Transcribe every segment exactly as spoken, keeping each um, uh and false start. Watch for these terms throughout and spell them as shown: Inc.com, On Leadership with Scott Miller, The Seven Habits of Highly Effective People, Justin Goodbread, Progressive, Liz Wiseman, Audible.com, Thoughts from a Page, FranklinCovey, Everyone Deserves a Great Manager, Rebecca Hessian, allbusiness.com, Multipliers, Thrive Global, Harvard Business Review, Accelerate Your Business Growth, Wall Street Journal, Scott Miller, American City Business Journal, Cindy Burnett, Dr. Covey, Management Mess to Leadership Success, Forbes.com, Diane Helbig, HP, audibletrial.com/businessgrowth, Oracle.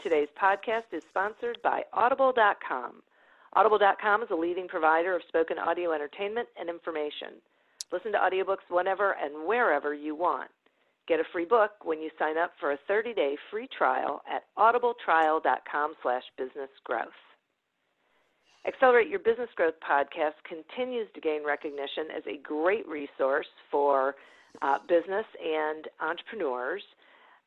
Today's podcast is sponsored by audible dot com. audible dot com is a leading provider of spoken audio entertainment and information. Listen to audiobooks whenever and wherever you want. Get a free book when you sign up for a thirty-day free trial at audible trial dot com slash business growth. Accelerate Your Business Growth podcast continues to gain recognition as a great resource for uh, business and entrepreneurs.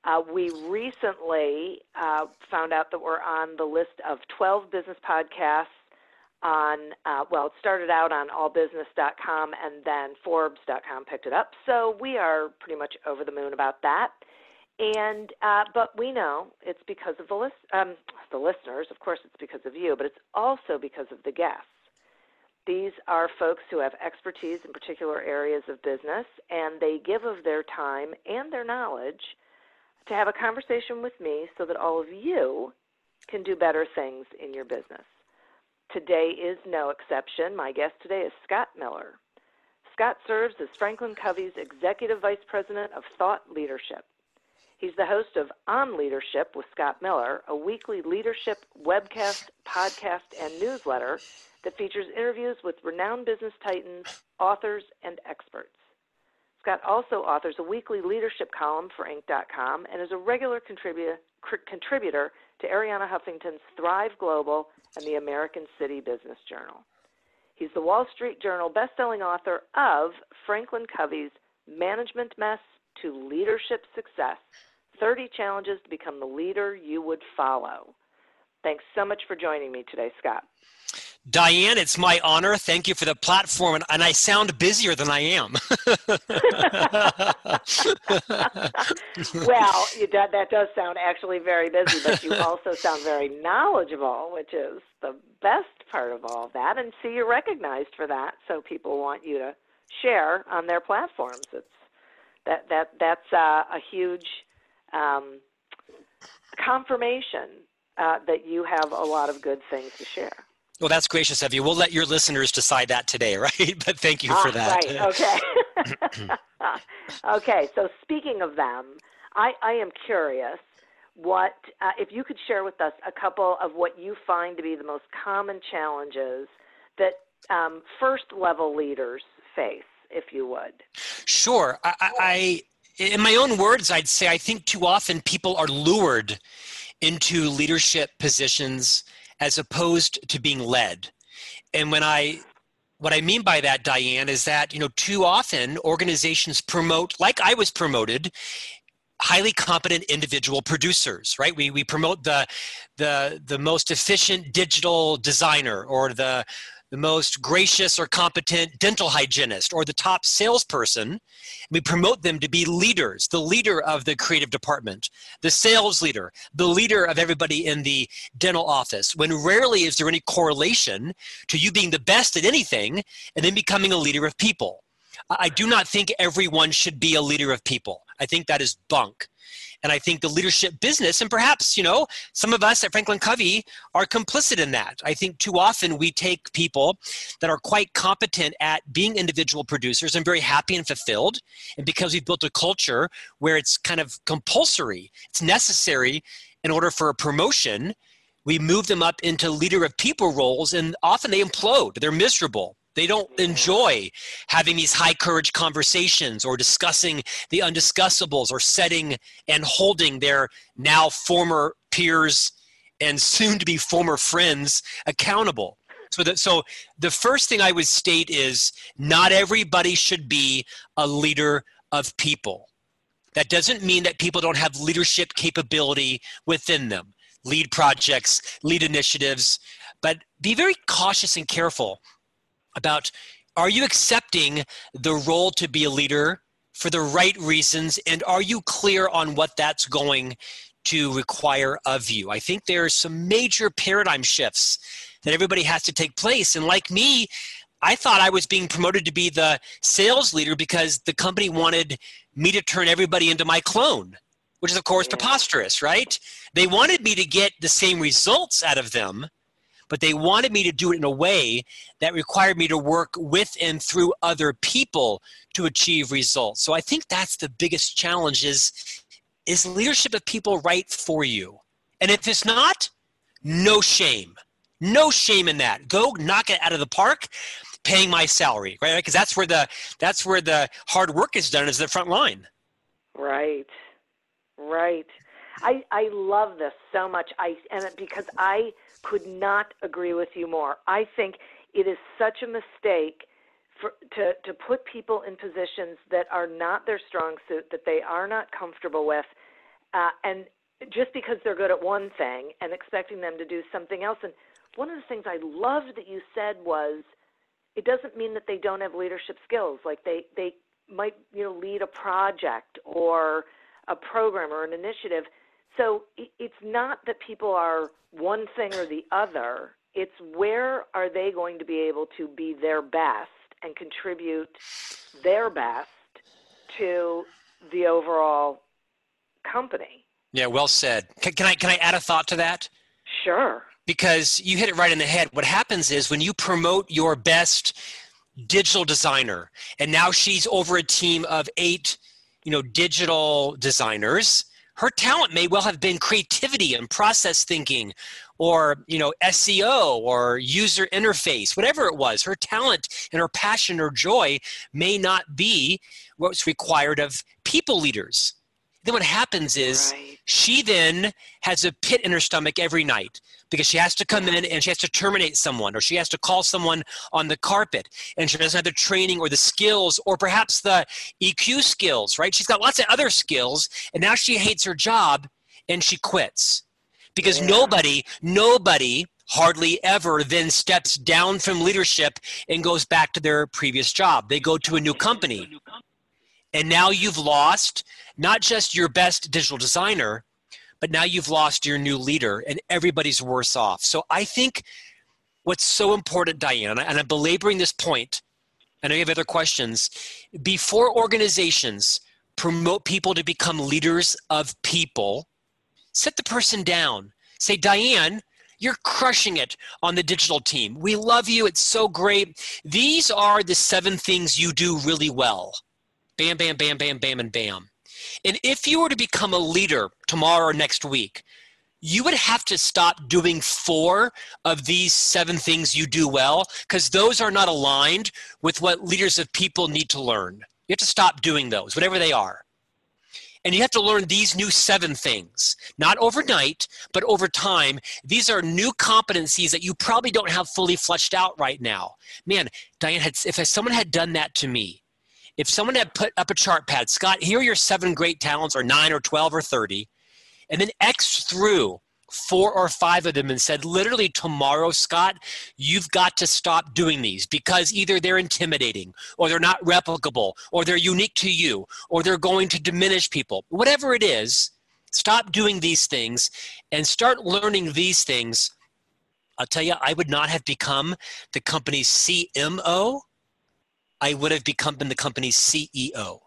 Uh, we recently uh, found out that we're on the list of twelve business podcasts on, uh, well, it started out on all business dot com and then Forbes dot com picked it up. So we are pretty much over the moon about that. And uh, but we know it's because of the, list, um, the listeners. Of course, it's because of you, but it's also because of the guests. These are folks who have expertise in particular areas of business, and they give of their time and their knowledge to have a conversation with me so that all of you can do better things in your business. Today is no exception. My guest today is Scott Miller. Scott serves as Franklin Covey's Executive Vice President of Thought Leadership. He's the host of On Leadership with Scott Miller, a weekly leadership webcast, podcast, and newsletter that features interviews with renowned business titans, authors, and experts. Scott also authors a weekly leadership column for Inc dot com and is a regular contribu- cr- contributor to Arianna Huffington's Thrive Global and the American City Business Journal. He's the Wall Street Journal best-selling author of Franklin Covey's Management Mess to Leadership Success, thirty Challenges to Become the Leader You Would Follow. Thanks so much for joining me today, Scott. Diane, it's my honor. Thank you for the platform, and, and I sound busier than I am. Well, you do, that does sound actually very busy, but you also sound very knowledgeable, which is the best part of all that. And see, you're recognized for that, so people want you to share on their platforms. It's that that that's uh, a huge um, confirmation uh, that you have a lot of good things to share. Well, that's gracious of you. We'll let your listeners decide that today, right? But thank you for ah, that. Right, okay. Okay, so speaking of them, I, I am curious what, uh, if you could share with us a couple of what you find to be the most common challenges that um, first-level leaders face, if you would. Sure. I, I, in my own words, I'd say I think too often people are lured into leadership positions as opposed to being led. And when I, what I mean by that, Diane, is that, you know, too often organizations promote, like I was promoted, highly competent individual producers, right? We we promote the the the most efficient digital designer or the the most gracious or competent dental hygienist or the top salesperson. We promote them to be leaders, the leader of the creative department, the sales leader, the leader of everybody in the dental office, when rarely is there any correlation to you being the best at anything and then becoming a leader of people. I do not think everyone should be a leader of people. I think that is bunk. And I think the leadership business, and perhaps, you know, some of us at Franklin Covey are complicit in that. I think too often we take people that are quite competent at being individual producers and very happy and fulfilled. And because we've built a culture where it's kind of compulsory, it's necessary in order for a promotion, we move them up into leader of people roles, and often they implode. They're miserable. They don't enjoy having these high courage conversations or discussing the undiscussables or setting and holding their now former peers and soon to be former friends accountable. So the, so the first thing I would state is not everybody should be a leader of people. That doesn't mean that people don't have leadership capability within them. Lead projects, lead initiatives, but be very cautious and careful about, are you accepting the role to be a leader for the right reasons, and are you clear on what that's going to require of you? I think there are some major paradigm shifts that everybody has to take place. And like me, I thought I was being promoted to be the sales leader because the company wanted me to turn everybody into my clone, which is, of course, preposterous, right? They wanted me to get the same results out of them, but they wanted me to do it in a way that required me to work with and through other people to achieve results. So I think that's the biggest challenge is, is leadership of people right for you? And if it's not, no shame. No shame in that. Go knock it out of the park, paying my salary, right? Because that's where the that's where the hard work is done, is the front line. Right, right. I, I love this so much, I and because I could not agree with you more. I think it is such a mistake for, to, to put people in positions that are not their strong suit, that they are not comfortable with, uh, and just because they're good at one thing and expecting them to do something else. And one of the things I loved that you said was it doesn't mean that they don't have leadership skills. Like they, they might, you know, lead a project or a program or an initiative. So it's not that people are one thing or the other. It's where are they going to be able to be their best and contribute their best to the overall company. Yeah, well said. Can, can I can I add a thought to that? Sure. Because you hit it right in the head. What happens is when you promote your best digital designer, and now she's over a team of eight, you know, digital designers. Her talent may well have been creativity and process thinking or, you know, S E O or user interface, whatever it was. Her talent and her passion or joy may not be what's required of people leaders. Then what happens is right. She then has a pit in her stomach every night because she has to come in and she has to terminate someone, or she has to call someone on the carpet, and she doesn't have the training or the skills or perhaps the E Q skills, right? She's got lots of other skills, and now she hates her job and she quits because yeah. nobody, nobody hardly ever then steps down from leadership and goes back to their previous job. They go to a new company. And now you've lost not just your best digital designer, but now you've lost your new leader, and everybody's worse off. So I think what's so important, Diane, and I'm belaboring this point, and I have other questions, before organizations promote people to become leaders of people, sit the person down. Say, Diane, you're crushing it on the digital team. We love you. It's so great. These are the seven things you do really well. Bam, bam, bam, bam, bam, and bam. And if you were to become a leader tomorrow or next week, you would have to stop doing four of these seven things you do well, because those are not aligned with what leaders of people need to learn. You have to stop doing those, whatever they are. And you have to learn these new seven things, not overnight, but over time. These are new competencies that you probably don't have fully fleshed out right now. Man, Diane, had, if someone had done that to me, if someone had put up a chart pad, Scott, here are your seven great talents, or nine or twelve or thirty, and then X through four or five of them and said, literally tomorrow, Scott, you've got to stop doing these because either they're intimidating or they're not replicable or they're unique to you or they're going to diminish people. Whatever it is, stop doing these things and start learning these things. I'll tell you, I would not have become the company's C M O. I would have become the company's C E O.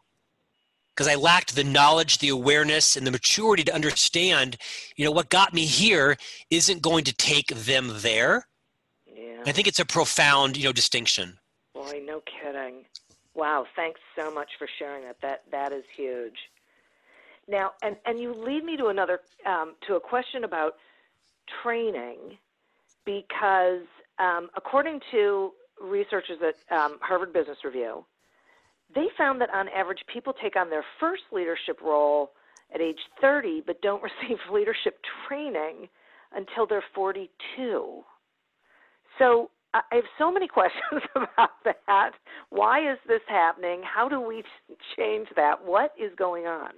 Because I lacked the knowledge, the awareness, and the maturity to understand, you know, what got me here isn't going to take them there. Yeah. I think it's a profound, you know, distinction. Boy, no kidding. Wow, thanks so much for sharing that. That that is huge. Now, and, and you lead me to another, um, to a question about training, because um, according to researchers at um, Harvard Business Review, they found that on average, people take on their first leadership role at age thirty, but don't receive leadership training until they're forty-two. So I have so many questions about that. Why is this happening? How do we change that? What is going on?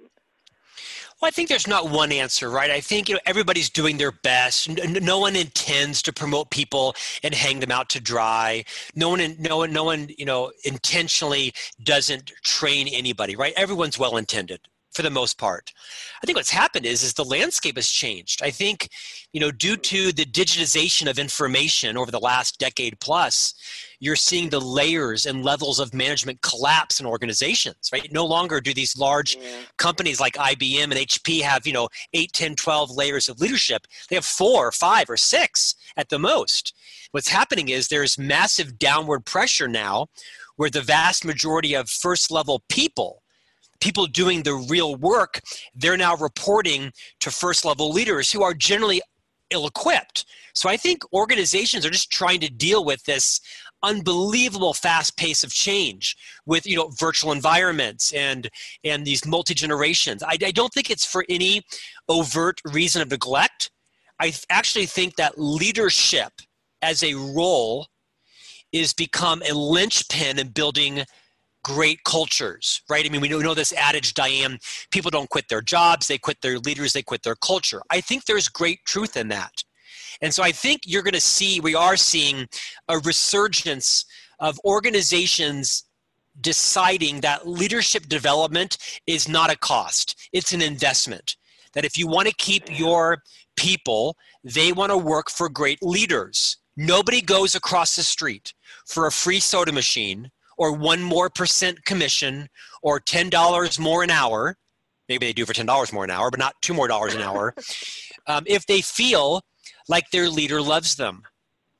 Well, I think there's not one answer, right? I think, you know, everybody's doing their best. No one intends to promote people and hang them out to dry. No one, no one, no one, you know, intentionally doesn't train anybody, right? Everyone's well-intended for the most part. I think what's happened is, is the landscape has changed. I think, you know, due to the digitization of information over the last decade plus, you're seeing the layers and levels of management collapse in organizations, right? No longer do these large yeah. companies like I B M and H P have, you know, eight, ten, twelve layers of leadership. They have four, five, or six at the most. What's happening is there's massive downward pressure now where the vast majority of first-level people People doing the real work, they're now reporting to first-level leaders who are generally ill-equipped. So I think organizations are just trying to deal with this unbelievable fast pace of change with, you know, virtual environments and and these multi-generations. I, I don't think it's for any overt reason of neglect. I actually think that leadership as a role is become a linchpin in building great cultures, right? I mean, we know this adage, Diane, people don't quit their jobs, they quit their leaders, they quit their culture. I think there's great truth in that. And so I think you're going to see, we are seeing a resurgence of organizations deciding that leadership development is not a cost, it's an investment. That if you want to keep your people, they want to work for great leaders. Nobody goes across the street for a free soda machine or one more percent commission, or ten dollars more an hour. Maybe they do for ten dollars more an hour, but not two more dollars an hour, um, if they feel like their leader loves them.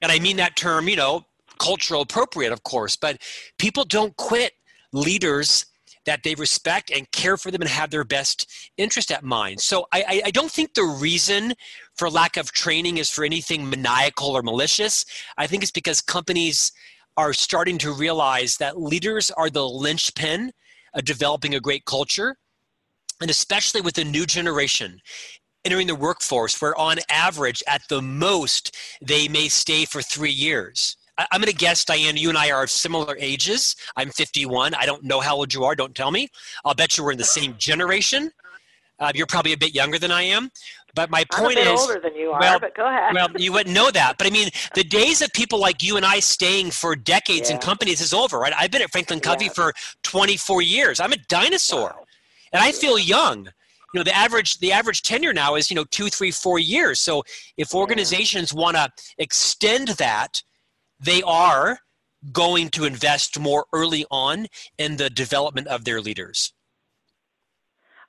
And I mean that term, you know, cultural appropriate, of course, but people don't quit leaders that they respect and care for them and have their best interest at mind. So I, I don't think the reason for lack of training is for anything maniacal or malicious. I think it's because companies are starting to realize that leaders are the linchpin of developing a great culture, and especially with the new generation entering the workforce, where on average, at the most, they may stay for three years. I'm going to guess, Diane, you and I are of similar ages. I'm fifty-one. I don't know how old you are. Don't tell me. I'll bet you we're in the same generation. Uh, you're probably a bit younger than I am. But my point is, I'm a bit older than you are, well, but go ahead. Well, you wouldn't know that. But I mean, the days of people like you and I staying for decades yeah. in companies is over, right? I've been at Franklin Covey yeah. for twenty-four years. I'm a dinosaur. Wow. And I feel young. You know, the average the average tenure now is, you know, two, three, four years. So if organizations yeah. want to extend that, they are going to invest more early on in the development of their leaders.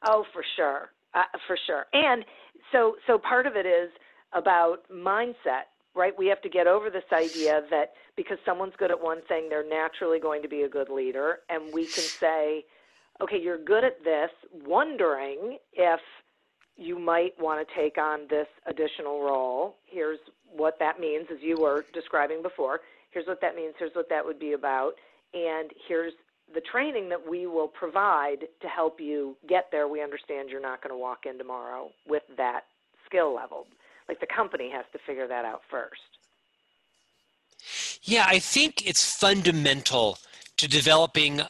Oh, for sure. Uh, for sure. And So so part of it is about mindset, right? We have to get over this idea that because someone's good at one thing, they're naturally going to be a good leader. And we can say, okay, you're good at this, wondering if you might want to take on this additional role. Here's what that means, as you were describing before. Here's what that means. Here's what that would be about. And here's the training that we will provide to help you get there. We understand you're not going to walk in tomorrow with that skill level. Like, the company has to figure that out first. Yeah, I think it's fundamental to developing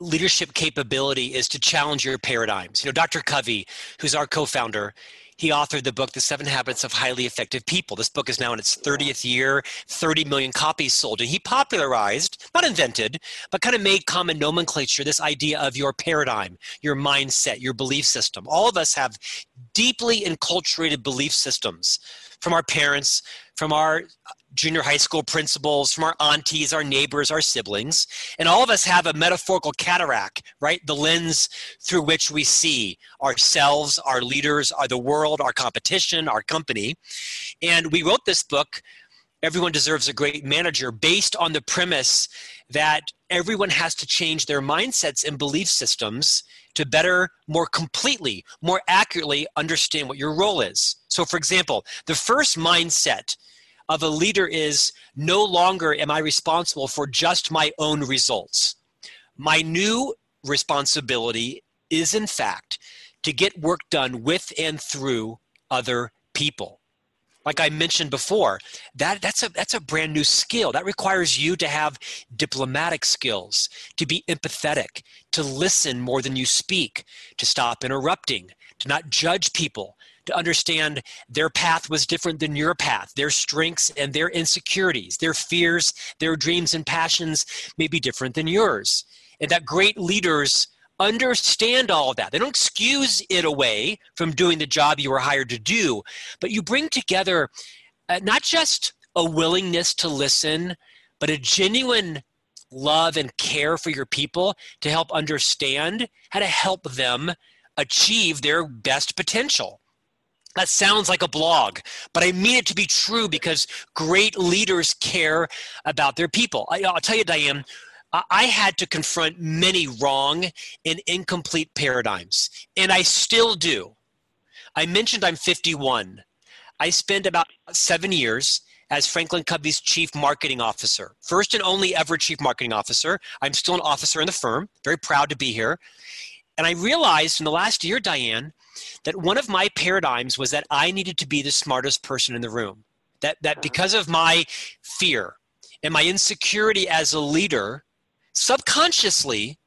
leadership capability is to challenge your paradigms. You know, Doctor Covey, who's our co-founder, He authored the book, The Seven Habits of Highly Effective People. This book is now in its thirtieth year, thirty million copies sold. And he popularized, not invented, but kind of made common nomenclature, this idea of your paradigm, your mindset, your belief system. All of us have deeply enculturated belief systems from our parents, from our junior high school principals, from our aunties, our neighbors, our siblings. And all of us have a metaphorical cataract, right? The lens through which we see ourselves, our leaders, our, the world, our competition, our company. And we wrote this book, Everyone Deserves a Great Manager, based on the premise that everyone has to change their mindsets and belief systems to better, more completely, more accurately understand what your role is. So for example, the first mindset of a leader is, no longer am I responsible for just my own results. My new responsibility is, in fact, to get work done with and through other people. Like I mentioned before, that, that's a, that's a brand new skill. That requires you to have diplomatic skills, to be empathetic, to listen more than you speak, to stop interrupting, to not judge people, to understand their path was different than your path, their strengths and their insecurities, their fears, their dreams and passions may be different than yours. And that great leaders understand all of that. They don't excuse it away from doing the job you were hired to do, but you bring together uh, not just a willingness to listen, but a genuine love and care for your people to help understand how to help them achieve their best potential. That sounds like a blog, but I mean it to be true because great leaders care about their people. I, I'll tell you, Diane, I had to confront many wrong and incomplete paradigms, and I still do. I mentioned I'm fifty-one. I spent about seven years as Franklin Covey's chief marketing officer, first and only ever chief marketing officer. I'm still an officer in the firm, very proud to be here. And I realized in the last year, Diane, that one of my paradigms was that I needed to be the smartest person in the room. That, that because of my fear and my insecurity as a leader, subconsciously,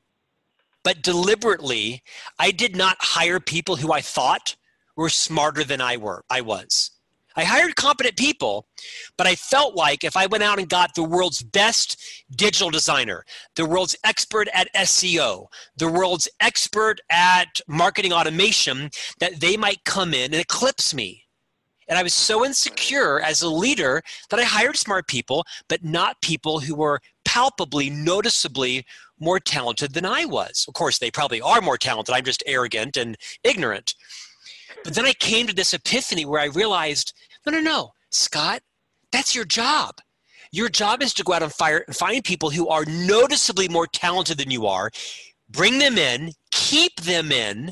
but deliberately, I did not hire people who I thought were smarter than I were. I was. I hired competent people, but I felt like if I went out and got the world's best digital designer, the world's expert at S E O, the world's expert at marketing automation, that they might come in and eclipse me. And I was so insecure as a leader that I hired smart people, but not people who were palpably, noticeably more talented than I was. Of course, they probably are more talented. I'm just arrogant and ignorant. But then I came to this epiphany where I realized, no, no, no, Scott, that's your job. Your job is to go out and fire, find people who are noticeably more talented than you are, bring them in, keep them in,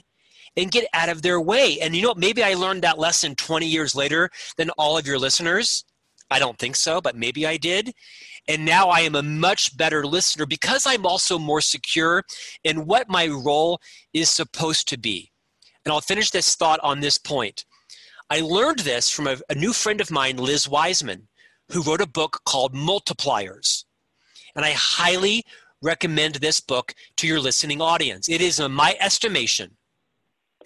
and get out of their way. And you know what? Maybe I learned that lesson twenty years later than all of your listeners. I don't think so, but maybe I did. And now I am a much better listener because I'm also more secure in what my role is supposed to be. And I'll finish this thought on this point. I learned this from a, a new friend of mine, Liz Wiseman, who wrote a book called Multipliers. And I highly recommend this book to your listening audience. It is, in my estimation,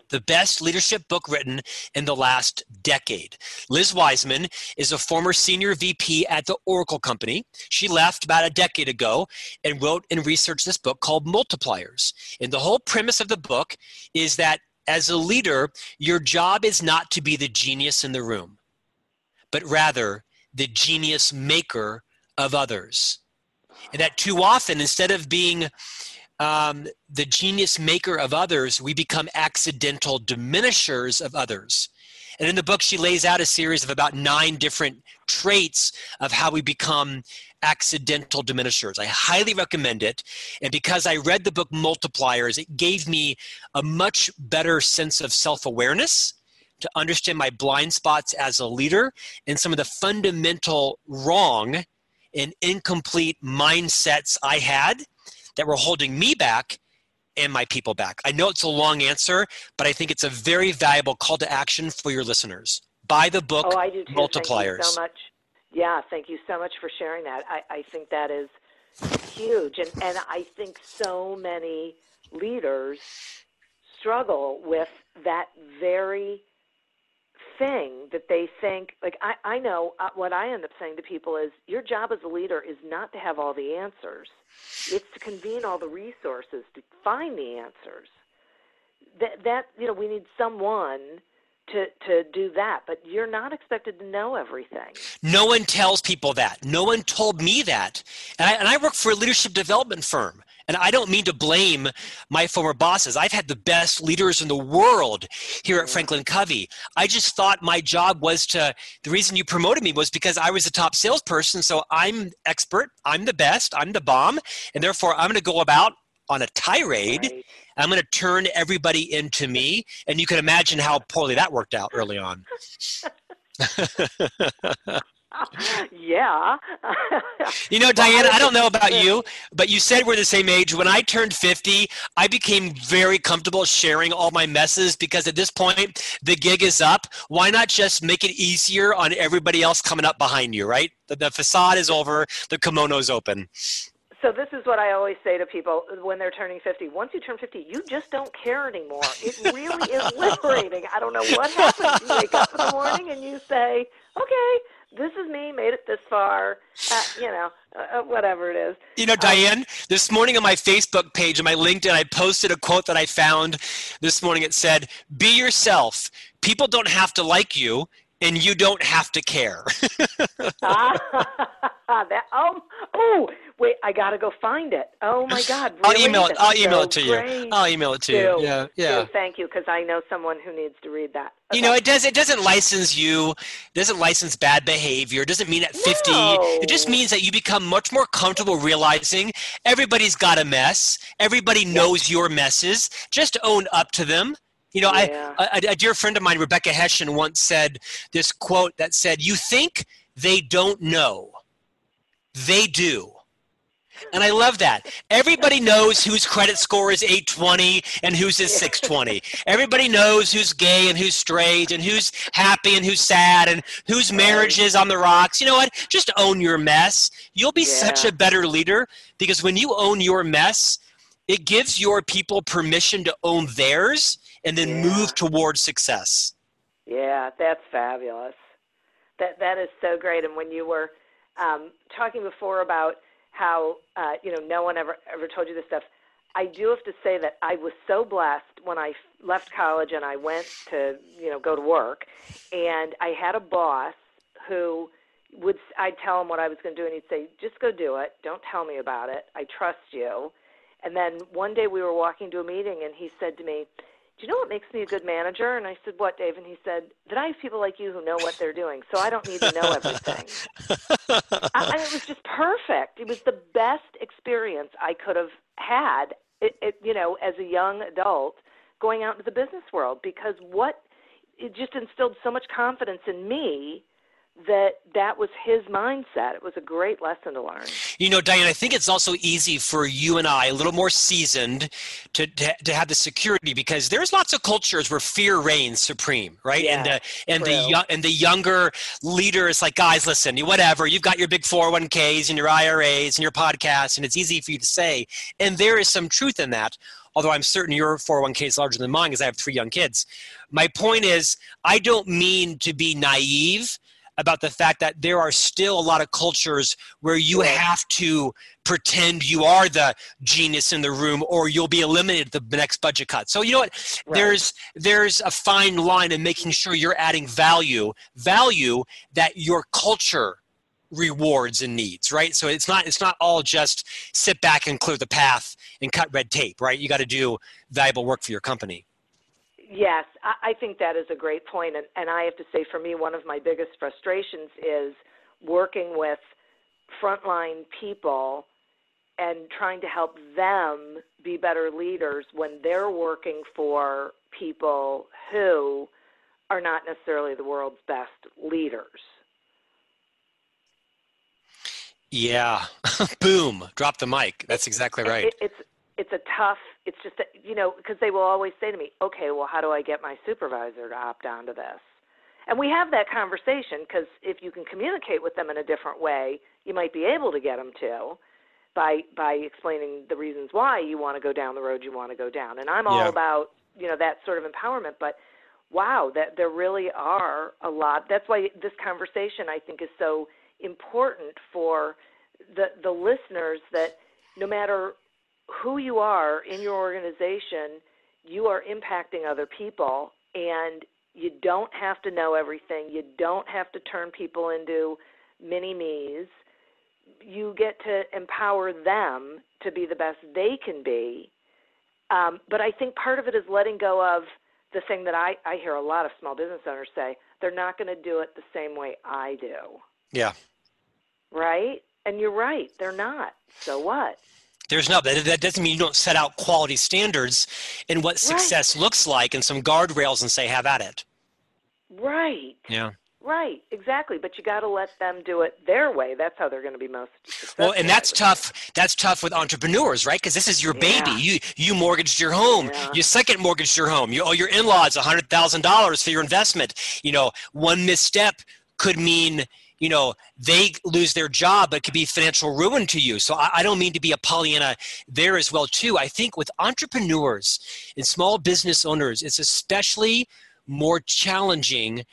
the best leadership book written in the last decade. Liz Wiseman is a former senior V P at the Oracle company. She left about a decade ago and wrote and researched this book called Multipliers. And the whole premise of the book is that as a leader, your job is not to be the genius in the room, but rather the genius maker of others. And that too often, instead of being Um, the genius maker of others, we become accidental diminishers of others. And in the book, she lays out a series of about nine different traits of how we become accidental diminishers. I highly recommend it. And because I read the book Multipliers, it gave me a much better sense of self-awareness to understand my blind spots as a leader and some of the fundamental wrong and incomplete mindsets I had that were holding me back and my people back. I know it's a long answer, but I think it's a very valuable call to action for your listeners. Buy the book, oh, I do too. Multipliers. Thank you so much. Yeah, thank you so much for sharing that. I, I think that is huge. And, and I think so many leaders struggle with that very thing that they think, like I, I know what I end up saying to people is, your job as a leader is not to have all the answers. It's to convene all the resources to find the answers. That, that you know, we need someone to, to do that, but you're not expected to know everything. No one tells people that. No one told me that. And I, and I work for a leadership development firm. And I don't mean to blame my former bosses. I've had the best leaders in the world here at Franklin Covey. I just thought my job was to, the reason you promoted me was because I was the top salesperson. So I'm expert, I'm the best, I'm the bomb. And therefore I'm going to go about on a tirade. Right. I'm going to turn everybody into me. And you can imagine how poorly that worked out early on. Yeah. You know, Diana, I don't know about you, but you said we're the same age. When I turned fifty, I became very comfortable sharing all my messes because at this point, the gig is up. Why not just make it easier on everybody else coming up behind you, right? The, the facade is over. The kimono's open. So this is what I always say to people when they're turning fifty. Once you turn fifty, you just don't care anymore. It really is liberating. I don't know what happens. You wake up in the morning and you say, okay, this is me, made it this far, uh, you know, uh, whatever it is. You know, Diane, um, this morning on my Facebook page and my LinkedIn, I posted a quote that I found this morning. It said, be yourself. People don't have to like you, and you don't have to care. uh, that, oh, oh, wait, I got to go find it. Oh, my God. Really? I'll email it. I'll email so it to great. you. I'll email it to do, you. Yeah, yeah. Do, thank you, because I know someone who needs to read that. Okay. You know, it does. It doesn't license you. It doesn't license bad behavior. It doesn't mean at fifty. No. It just means that you become much more comfortable realizing everybody's got a mess. Everybody knows yes. your messes. Just own up to them. You know, yeah. I, a, a dear friend of mine, Rebecca Hessian, once said this quote that said, "You think they don't know. They do." And I love that. Everybody knows whose credit score is eight twenty and whose is six twenty. Everybody knows who's gay and who's straight and who's happy and who's sad and whose marriage is on the rocks. You know what? Just own your mess. You'll be yeah. such a better leader because when you own your mess, it gives your people permission to own theirs and then yeah. move towards success. Yeah, that's fabulous. That that is so great. And when you were um, talking before about how, uh, you know, no one ever, ever told you this stuff. I do have to say that I was so blessed when I left college and I went to, you know, go to work. And I had a boss who would, I'd tell him what I was going to do and he'd say, just go do it. Don't tell me about it. I trust you. And then one day we were walking to a meeting and he said to me, do you know what makes me a good manager? And I said, what, Dave? And he said, that I have people like you who know what they're doing, so I don't need to know everything. I, I mean, it was just perfect. It was the best experience I could have had, it, it, you know, as a young adult going out into the business world because what it just instilled so much confidence in me that that was his mindset. It was a great lesson to learn. You know, Diane, I think it's also easy for you and I, a little more seasoned, to to, to have the security because there's lots of cultures where fear reigns supreme, right? Yeah, and the and true. the young and the younger leader is like, guys, listen, you whatever, you've got your big four oh one K's and your I R A's and your podcasts, and it's easy for you to say. And there is some truth in that. Although I'm certain your four oh one K is larger than mine because I have three young kids. My point is, I don't mean to be naive about the fact that there are still a lot of cultures where you have to pretend you are the genius in the room or you'll be eliminated at the next budget cut. So you know what? Right. There's there's a fine line in making sure you're adding value, value that your culture rewards and needs, right? So it's not it's not all just sit back and clear the path and cut red tape, right? You got to do valuable work for your company. Yes, I think that is a great point. And, and I have to say, for me, one of my biggest frustrations is working with frontline people and trying to help them be better leaders when they're working for people who are not necessarily the world's best leaders. Yeah. Boom. Drop the mic. That's exactly right. It, it, it's, It's a tough, it's just, a, you know, because they will always say to me, okay, well, how do I get my supervisor to opt on to this? And we have that conversation because if you can communicate with them in a different way, you might be able to get them to by, by explaining the reasons why you want to go down the road you want to go down. And I'm all yeah. about, you know, that sort of empowerment. But wow, that there really are a lot. That's why this conversation, I think, is so important for the the listeners, that no matter who you are in your organization, you are impacting other people, and you don't have to know everything. You don't have to turn people into mini-me's. You get to empower them to be the best they can be. Um, but I think part of it is letting go of the thing that I, I hear a lot of small business owners say, they're not going to do it the same way I do. Yeah. Right? And you're right. They're not. So what? There's no, that, that doesn't mean you don't set out quality standards and what success right. looks like and some guardrails and say, have at it. Right. Yeah. Right, exactly. But you got to let them do it their way. That's how they're going to be most successful. Well, and that's tough. That's tough with entrepreneurs, right? Because this is your yeah. baby. You you mortgaged your home. Yeah. You second mortgaged your home. You owe your in-laws one hundred thousand dollars for your investment. You know, one misstep could mean, you know, they lose their job, but it could be financial ruin to you. So I, I don't mean to be a Pollyanna there as well, too. I think with entrepreneurs and small business owners, it's especially more challenging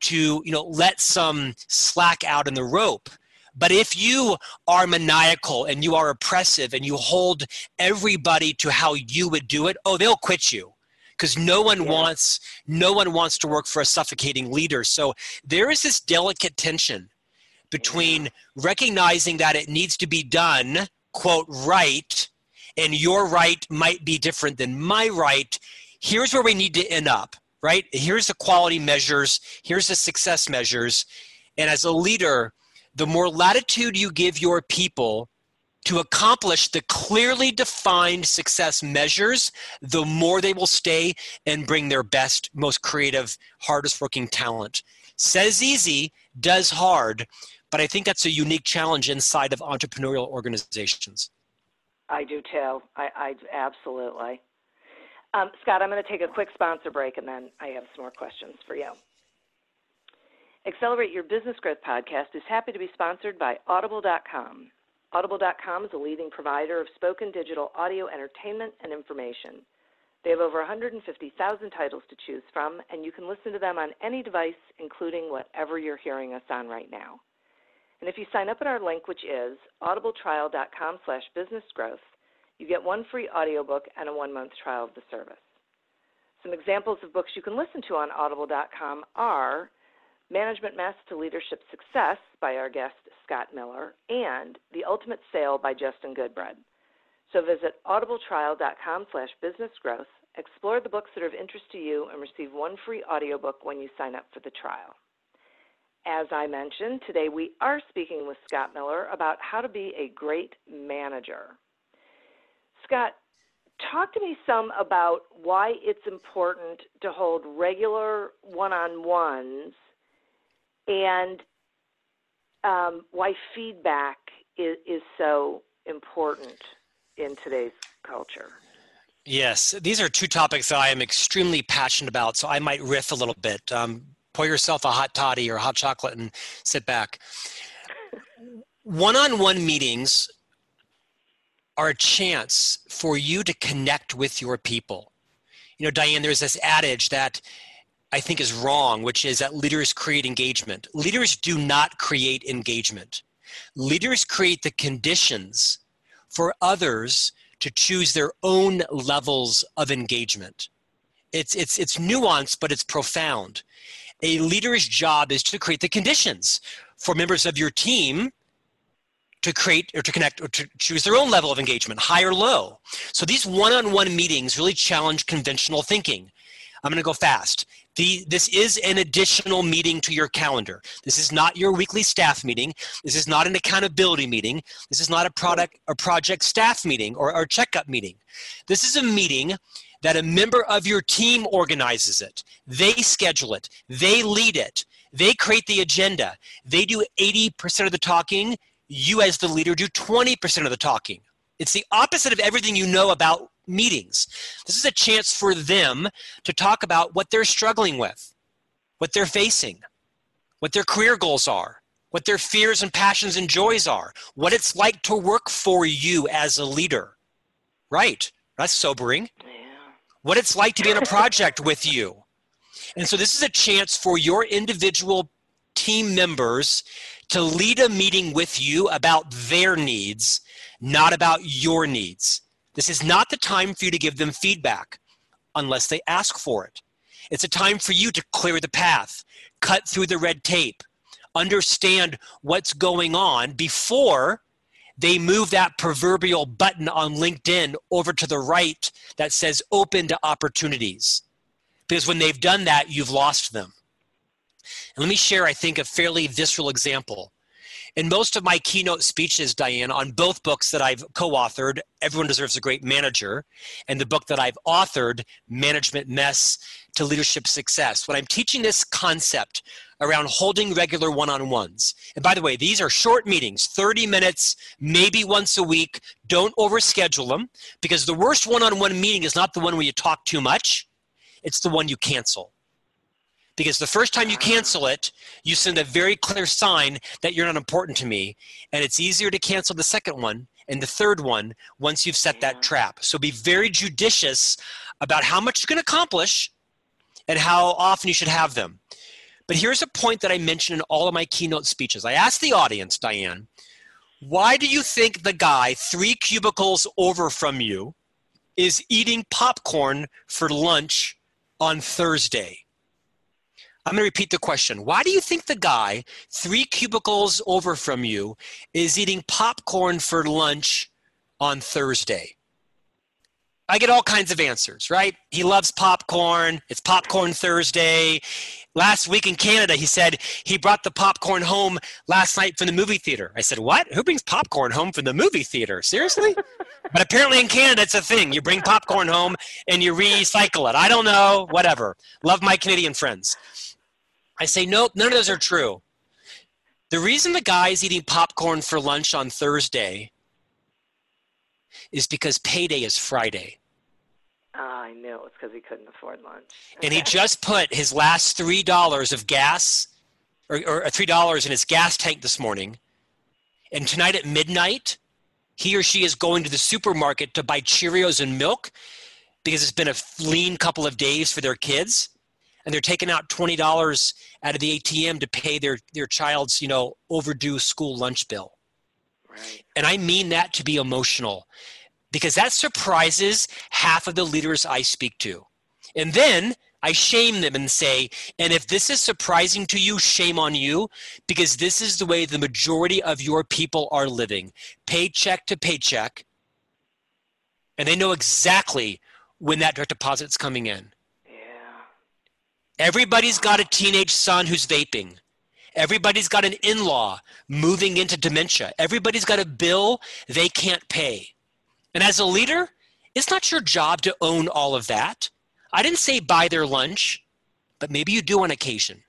to, you know, let some slack out in the rope. But if you are maniacal and you are oppressive and you hold everybody to how you would do it, oh, they'll quit you. Because no one yeah. wants, no one wants to work for a suffocating leader. So there is this delicate tension between yeah. recognizing that it needs to be done, quote, right, and your right might be different than my right. Here's where we need to end up. Right? Here's the quality measures. Here's the success measures. And as a leader, the more latitude you give your people to accomplish the clearly defined success measures, the more they will stay and bring their best, most creative, hardest working talent. Says easy, does hard. But I think that's a unique challenge inside of entrepreneurial organizations. I do too. I, I absolutely. Um, Scott, I'm going to take a quick sponsor break, and then I have some more questions for you. Accelerate Your Business Growth podcast is happy to be sponsored by audible dot com. audible dot com is a leading provider of spoken digital audio entertainment and information. They have over one hundred fifty thousand titles to choose from, and you can listen to them on any device, including whatever you're hearing us on right now. And if you sign up at our link, which is audible trial dot com slash business growth, you get one free audiobook and a one-month trial of the service. Some examples of books you can listen to on audible dot com are Management Mess to Leadership Success by our guest Scott Miller and The Ultimate Sale by Justin Goodbread. So visit audible trial dot com slash business growth, explore the books that are of interest to you, and receive one free audiobook when you sign up for the trial. As I mentioned, today we are speaking with Scott Miller about how to be a great manager. Scott, talk to me some about why it's important to hold regular one-on-ones and um, why feedback is, is so important in today's culture. Yes, these are two topics that I am extremely passionate about, so I might riff a little bit. Um, pour yourself a hot toddy or hot chocolate and sit back. One-on-one meetings are a chance for you to connect with your people. You know, Diane, there's this adage that I think is wrong, which is that leaders create engagement. Leaders do not create engagement. Leaders create the conditions for others to choose their own levels of engagement. It's, it's, it's nuanced, but it's profound. A leader's job is to create the conditions for members of your team to create or to connect or to choose their own level of engagement, high or low. So these one-on-one meetings really challenge conventional thinking. I'm going to go fast. The, this is an additional meeting to your calendar. This is not your weekly staff meeting. This is not an accountability meeting. This is not a product or project staff meeting or our checkup meeting. This is a meeting that a member of your team organizes it. They schedule it. They lead it. They create the agenda. They do eighty percent of the talking. You as the leader do twenty percent of the talking. It's the opposite of everything you know about meetings. This is a chance for them to talk about what they're struggling with, what they're facing, what their career goals are, what their fears and passions and joys are, what it's like to work for you as a leader. Right. That's sobering. Yeah. What it's like to be in a project with you. And so this is a chance for your individual team members to lead a meeting with you about their needs, not about your needs. This is not the time for you to give them feedback unless they ask for it. It's a time for you to clear the path, cut through the red tape, understand what's going on before they move that proverbial button on LinkedIn over to the right that says open to opportunities. Because when they've done that, you've lost them. And let me share, I think, a fairly visceral example. In most of my keynote speeches, Diane, on both books that I've co-authored, Everyone Deserves a Great Manager, and the book that I've authored, Management Mess to Leadership Success, when I'm teaching this concept around holding regular one-on-ones. And by the way, these are short meetings, thirty minutes, maybe once a week. Don't overschedule them, because the worst one-on-one meeting is not the one where you talk too much. It's the one you cancel. Because the first time you cancel it, you send a very clear sign that you're not important to me. And it's easier to cancel the second one and the third one once you've set that trap. So be very judicious about how much you can accomplish and how often you should have them. But here's a point that I mention in all of my keynote speeches. I asked the audience, Diane, why do you think the guy three cubicles over from you is eating popcorn for lunch on Thursday? I'm going to repeat the question. Why do you think the guy three cubicles over from you is eating popcorn for lunch on Thursday? I get all kinds of answers, right? He loves popcorn. It's Popcorn Thursday. Last week in Canada, he said he brought the popcorn home last night from the movie theater. I said, what? Who brings popcorn home from the movie theater? Seriously? But apparently in Canada, it's a thing. You bring popcorn home and you recycle it. I don't know, whatever. Love my Canadian friends. I say, nope, none of those are true. The reason the guy is eating popcorn for lunch on Thursday is because payday is Friday. Oh, I knew it was because he couldn't afford lunch. Okay. And he just put his last three dollars of gas, or, or three dollars in his gas tank this morning. And tonight at midnight, he or she is going to the supermarket to buy Cheerios and milk because it's been a lean couple of days for their kids. And they're taking out twenty dollars out of the A T M to pay their, their child's, you know, overdue school lunch bill. Right. And I mean that to be emotional, because that surprises half of the leaders I speak to. And then I shame them and say, and if this is surprising to you, shame on you, because this is the way the majority of your people are living, paycheck to paycheck. And they know exactly when that direct deposit's coming in. Yeah. Everybody's got a teenage son who's vaping. Everybody's got an in-law moving into dementia. Everybody's got a bill they can't pay. And as a leader, it's not your job to own all of that. I didn't say buy their lunch, but maybe you do on occasion.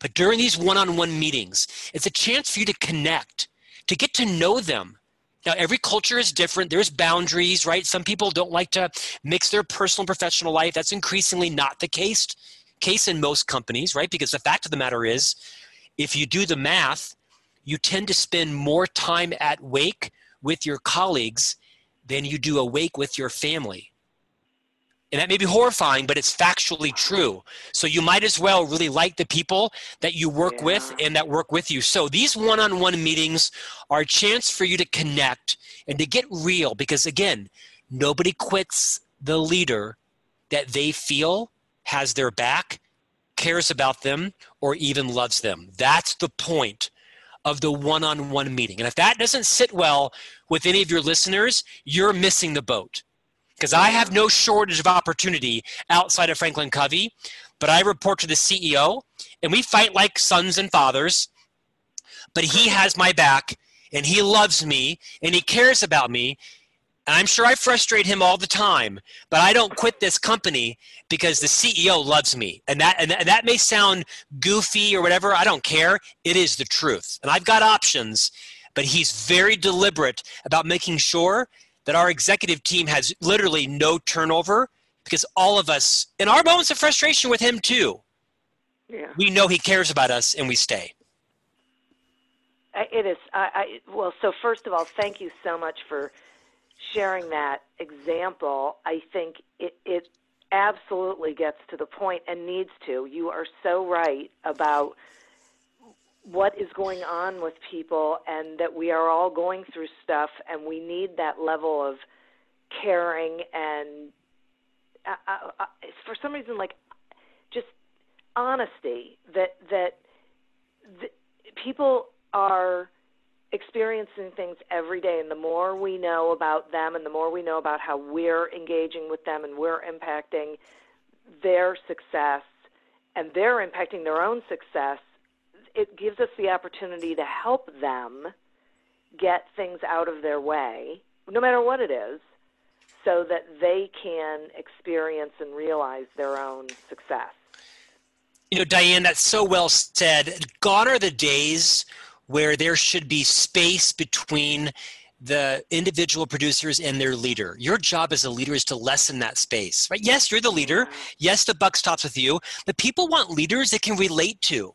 But during these one-on-one meetings, it's a chance for you to connect, to get to know them. Now, every culture is different. There's boundaries, right? Some people don't like to mix their personal and professional life. That's increasingly not the case, case in most companies, right? Because the fact of the matter is, if you do the math, you tend to spend more time at wake with your colleagues than you do awake with your family. And that may be horrifying, but it's factually true. So you might as well really like the people that you work yeah. with and that work with you. So these one-on-one meetings are a chance for you to connect and to get real, because again, nobody quits the leader that they feel has their back, cares about them, or even loves them. That's the point of the one-on-one meeting. And if that doesn't sit well with any of your listeners, you're missing the boat. Because I have no shortage of opportunity outside of Franklin Covey, but I report to the C E O, and we fight like sons and fathers, but he has my back, and he loves me, and he cares about me. And I'm sure I frustrate him all the time, but I don't quit this company because the C E O loves me. And that, and that, and that may sound goofy or whatever. I don't care. It is the truth. And I've got options, but he's very deliberate about making sure that our executive team has literally no turnover, because all of us, in our moments of frustration with him too, yeah. we know he cares about us and we stay. It is. I, I, well, so first of all, thank you so much for sharing that example. I think it, it absolutely gets to the point and needs to. You are so right about what is going on with people and that we are all going through stuff, and we need that level of caring and uh, uh, for some reason, like, just honesty that that the, people are experiencing things every day, and the more we know about them and the more we know about how we're engaging with them and we're impacting their success and they're impacting their own success, it gives us the opportunity to help them get things out of their way, no matter what it is, so that they can experience and realize their own success. You know, Diane, that's so well said. Gone are the days where there should be space between the individual producers and their leader. Your job as a leader is to lessen that space, right? Yes, you're the leader. Yes, the buck stops with you. But people want leaders they can relate to,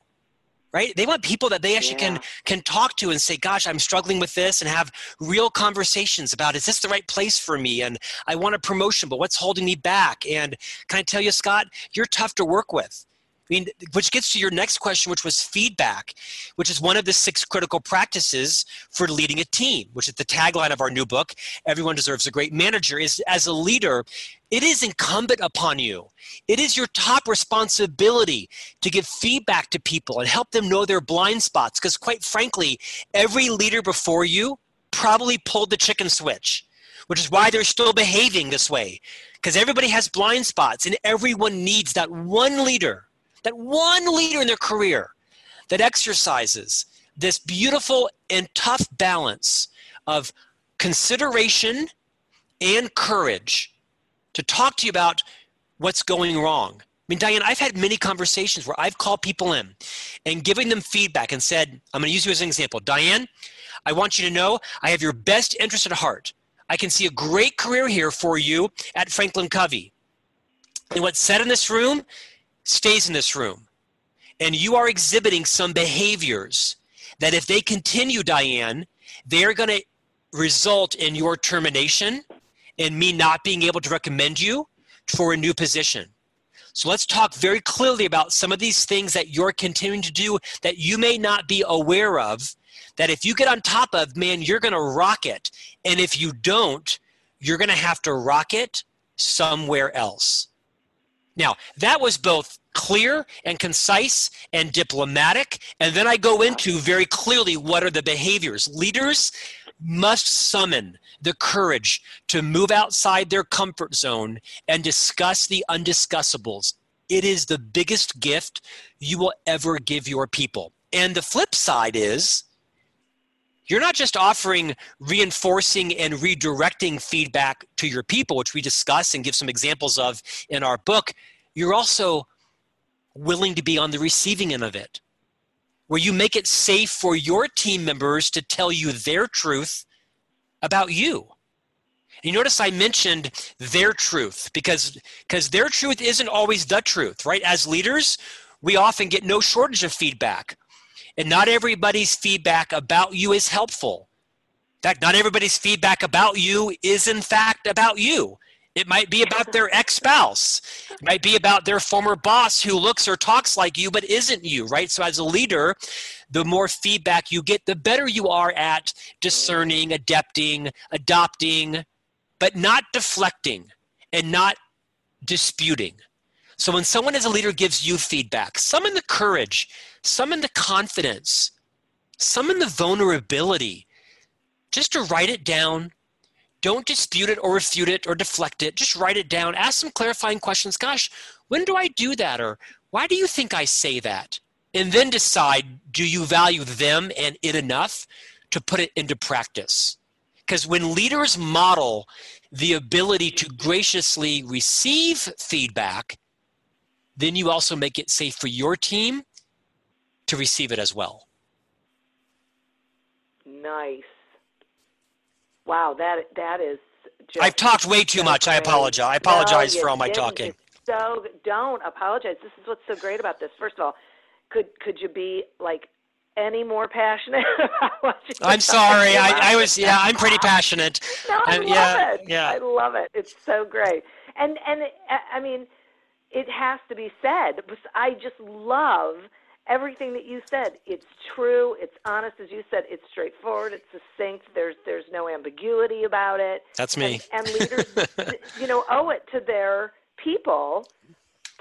right? They want people that they actually yeah. can can talk to and say, gosh, I'm struggling with this, and have real conversations about, is this the right place for me? And I want a promotion, but what's holding me back? And can I tell you, Scott, you're tough to work with. I mean, which gets to your next question, which was feedback, which is one of the six critical practices for leading a team, which is the tagline of our new book, Everyone Deserves a Great Manager, is as a leader, it is incumbent upon you. It is your top responsibility to give feedback to people and help them know their blind spots, because quite frankly, every leader before you probably pulled the chicken switch, which is why they're still behaving this way, because everybody has blind spots and everyone needs that one leader. That one leader in their career that exercises this beautiful and tough balance of consideration and courage to talk to you about what's going wrong. I mean, Diane, I've had many conversations where I've called people in and giving them feedback and said, I'm going to use you as an example. Diane, I want you to know I have your best interest at heart. I can see a great career here for you at Franklin Covey. And what's said in this room stays in this room, and you are exhibiting some behaviors that if they continue, Diane, they're going to result in your termination and me not being able to recommend you for a new position. So let's talk very clearly about some of these things that you're continuing to do that you may not be aware of, that if you get on top of, man, you're going to rock it. And if you don't, you're going to have to rock it somewhere else. Now, that was both clear and concise and diplomatic, and then I go into very clearly what are the behaviors. Leaders must summon the courage to move outside their comfort zone and discuss the undiscussables. It is the biggest gift you will ever give your people. And the flip side is, you're not just offering reinforcing and redirecting feedback to your people, which we discuss and give some examples of in our book. You're also willing to be on the receiving end of it, where you make it safe for your team members to tell you their truth about you. You notice I mentioned their truth because, because their truth isn't always the truth, right? As leaders, we often get no shortage of feedback. And not everybody's feedback about you is helpful. In fact, not everybody's feedback about you is, in fact, about you. It might be about their ex-spouse. It might be about their former boss who looks or talks like you but isn't you, right? So as a leader, the more feedback you get, the better you are at discerning, adapting, adopting, but not deflecting and not disputing. So when someone as a leader gives you feedback, summon the courage, summon the confidence, summon the vulnerability, just to write it down. Don't dispute it or refute it or deflect it. Just write it down. Ask some clarifying questions. Gosh, when do I do that? Or why do you think I say that? And then decide, do you value them and it enough to put it into practice? Because when leaders model the ability to graciously receive feedback, then you also make it safe for your team to receive it as well. Nice. Wow, that that is just... I've talked way too much. I apologize. I apologize no, for all my didn't. talking. It's so, don't apologize. This is what's so great about this. First of all, could could you be like any more passionate about what you I'm sorry. I, I was, yeah, I'm pretty passionate. No, I I'm, love yeah, it. Yeah. I love it. It's so great. And, and it, I mean, it has to be said. I just love everything that you said. It's true. It's honest, as you said. It's straightforward. It's succinct. There's there's no ambiguity about it. That's me. And, and leaders, you know, owe it to their people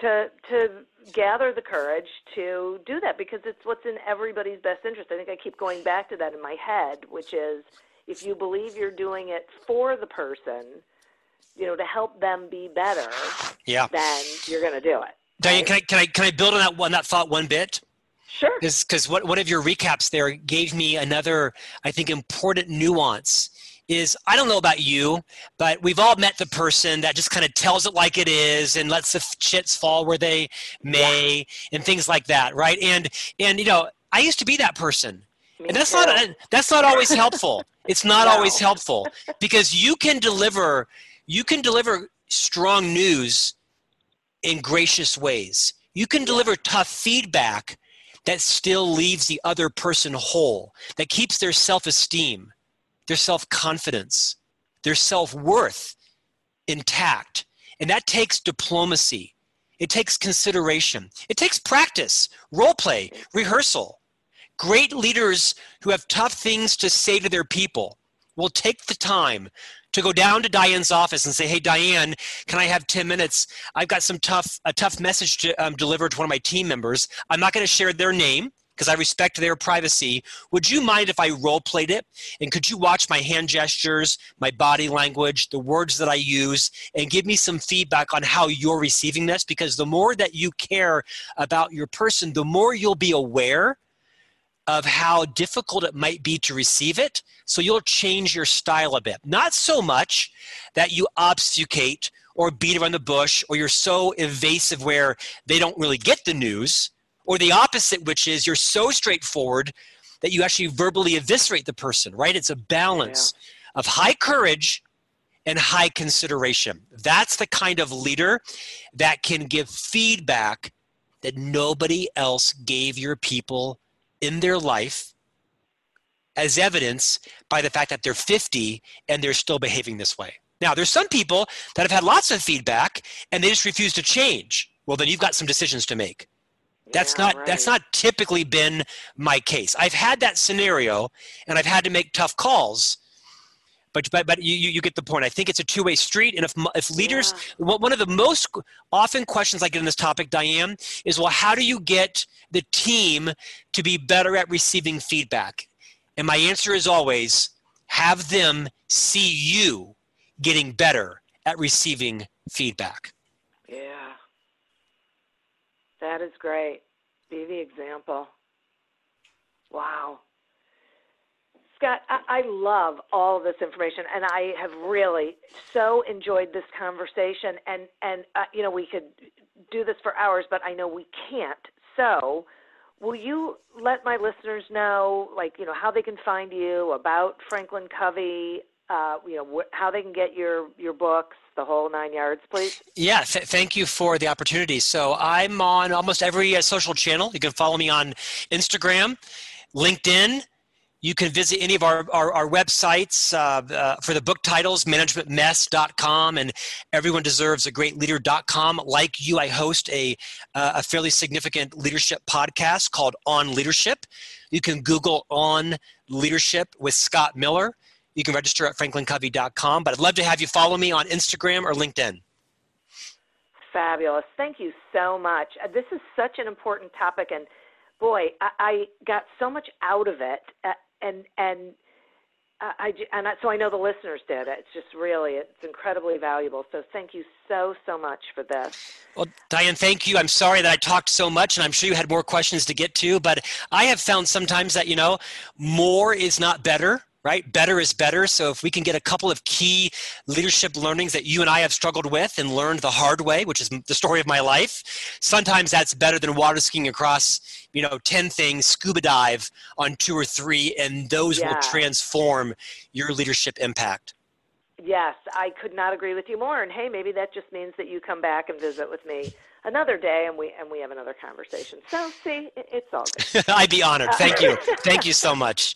to to gather the courage to do that, because it's what's in everybody's best interest. I think I keep going back to that in my head, which is if you believe you're doing it for the person, you know, to help them be better, yeah, then you're going to do it. Diane, right? can I can I can I build on that one that thought one bit? Sure. Because what one of your recaps there gave me another, I think, important nuance. Is I don't know about you, but we've all met the person that just kind of tells it like it is and lets the shits fall where they may and things like that, right? And and you know, I used to be that person. Me and that's too. not that's not always helpful. It's not no. always helpful, because you can deliver you can deliver strong news in gracious ways. You can deliver tough feedback that still leaves the other person whole, that keeps their self-esteem, their self-confidence, their self-worth intact. And that takes diplomacy. It takes consideration. It takes practice, role play, rehearsal. Great leaders who have tough things to say to their people will take the time to go down to Diane's office and say, hey, Diane, can I have ten minutes? I've got some tough, a tough message to um, deliver to one of my team members. I'm not going to share their name, because I respect their privacy. Would you mind if I role played it? And could you watch my hand gestures, my body language, the words that I use, and give me some feedback on how you're receiving this? Because the more that you care about your person, the more you'll be aware of how difficult it might be to receive it. So you'll change your style a bit. Not so much that you obfuscate or beat around the bush, or you're so evasive where they don't really get the news, or the opposite, which is you're so straightforward that you actually verbally eviscerate the person, right? It's a balance yeah. of high courage and high consideration. That's the kind of leader that can give feedback that nobody else gave your people in their life, as evidence by the fact that they're fifty and they're still behaving this way. Now, there's some people that have had lots of feedback and they just refuse to change. Well, then you've got some decisions to make. That's yeah, not right. That's not typically been my case. I've had that scenario, and I've had to make tough calls. But but, but you, you get the point. I think it's a two-way street. And if if leaders, yeah. one of the most often questions I get in this topic, Diane, is, well, how do you get the team to be better at receiving feedback? And my answer is always, have them see you getting better at receiving feedback. Yeah. That is great. Be the example. Wow. Scott, I, I love all of this information, and I have really so enjoyed this conversation. And, and uh, you know, we could do this for hours, but I know we can't. So will you let my listeners know, like, you know, how they can find you, about Franklin Covey, Uh, you know, wh- how they can get your, your books, the whole nine yards, please? Yeah, th- thank you for the opportunity. So I'm on almost every uh, social channel. You can follow me on Instagram, LinkedIn. You can visit any of our, our, our websites uh, uh, for the book titles, management mess dot com and everyone deserves a great leader dot com. Like you, I host a, uh, a fairly significant leadership podcast called On Leadership. You can Google On Leadership with Scott Miller. You can register at franklin covey dot com, but I'd love to have you follow me on Instagram or LinkedIn. Fabulous. Thank you so much. This is such an important topic, and boy, I, I got so much out of it, uh, and and uh, I and I, so I know the listeners did. It's just really, it's incredibly valuable. So thank you so, so much for this. Well, Diane, thank you. I'm sorry that I talked so much, and I'm sure you had more questions to get to, but I have found sometimes that, you know, more is not better. Right? Better is better. So if we can get a couple of key leadership learnings that you and I have struggled with and learned the hard way, which is the story of my life, sometimes that's better than water skiing across, you know, ten things, scuba dive on two or three, and those yeah. will transform your leadership impact. Yes, I could not agree with you more. And hey, maybe that just means that you come back and visit with me another day and we and we have another conversation. So see, it's all good. I'd be honored. Thank you. Thank you so much.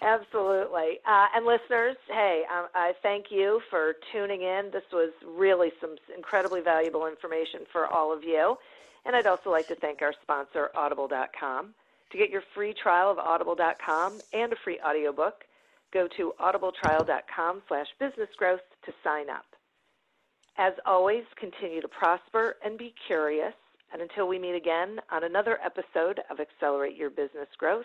Absolutely. Uh, and listeners, hey, I, I thank you for tuning in. This was really some incredibly valuable information for all of you. And I'd also like to thank our sponsor, audible dot com. To get your free trial of audible dot com and a free audiobook, go to audible trial dot com slash business growth to sign up. As always, continue to prosper and be curious. And until we meet again on another episode of Accelerate Your Business Growth,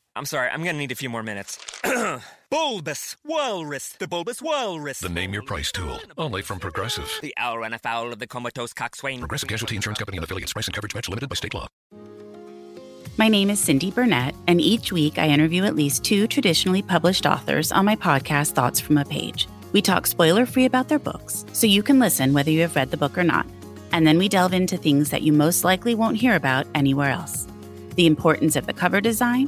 I'm sorry, I'm going to need a few more minutes. Bulbous Walrus, the Bulbous Walrus. The Name Your Price tool, only from Progressive. The owl ran afoul of the comatose coxswain. Progressive Casualty Insurance Company and affiliates. Price and coverage match limited by state law. My name is Cindy Burnett, and each week I interview at least two traditionally published authors on my podcast, Thoughts from a Page. We talk spoiler-free about their books, so you can listen whether you have read the book or not. And then we delve into things that you most likely won't hear about anywhere else. The importance of the cover design,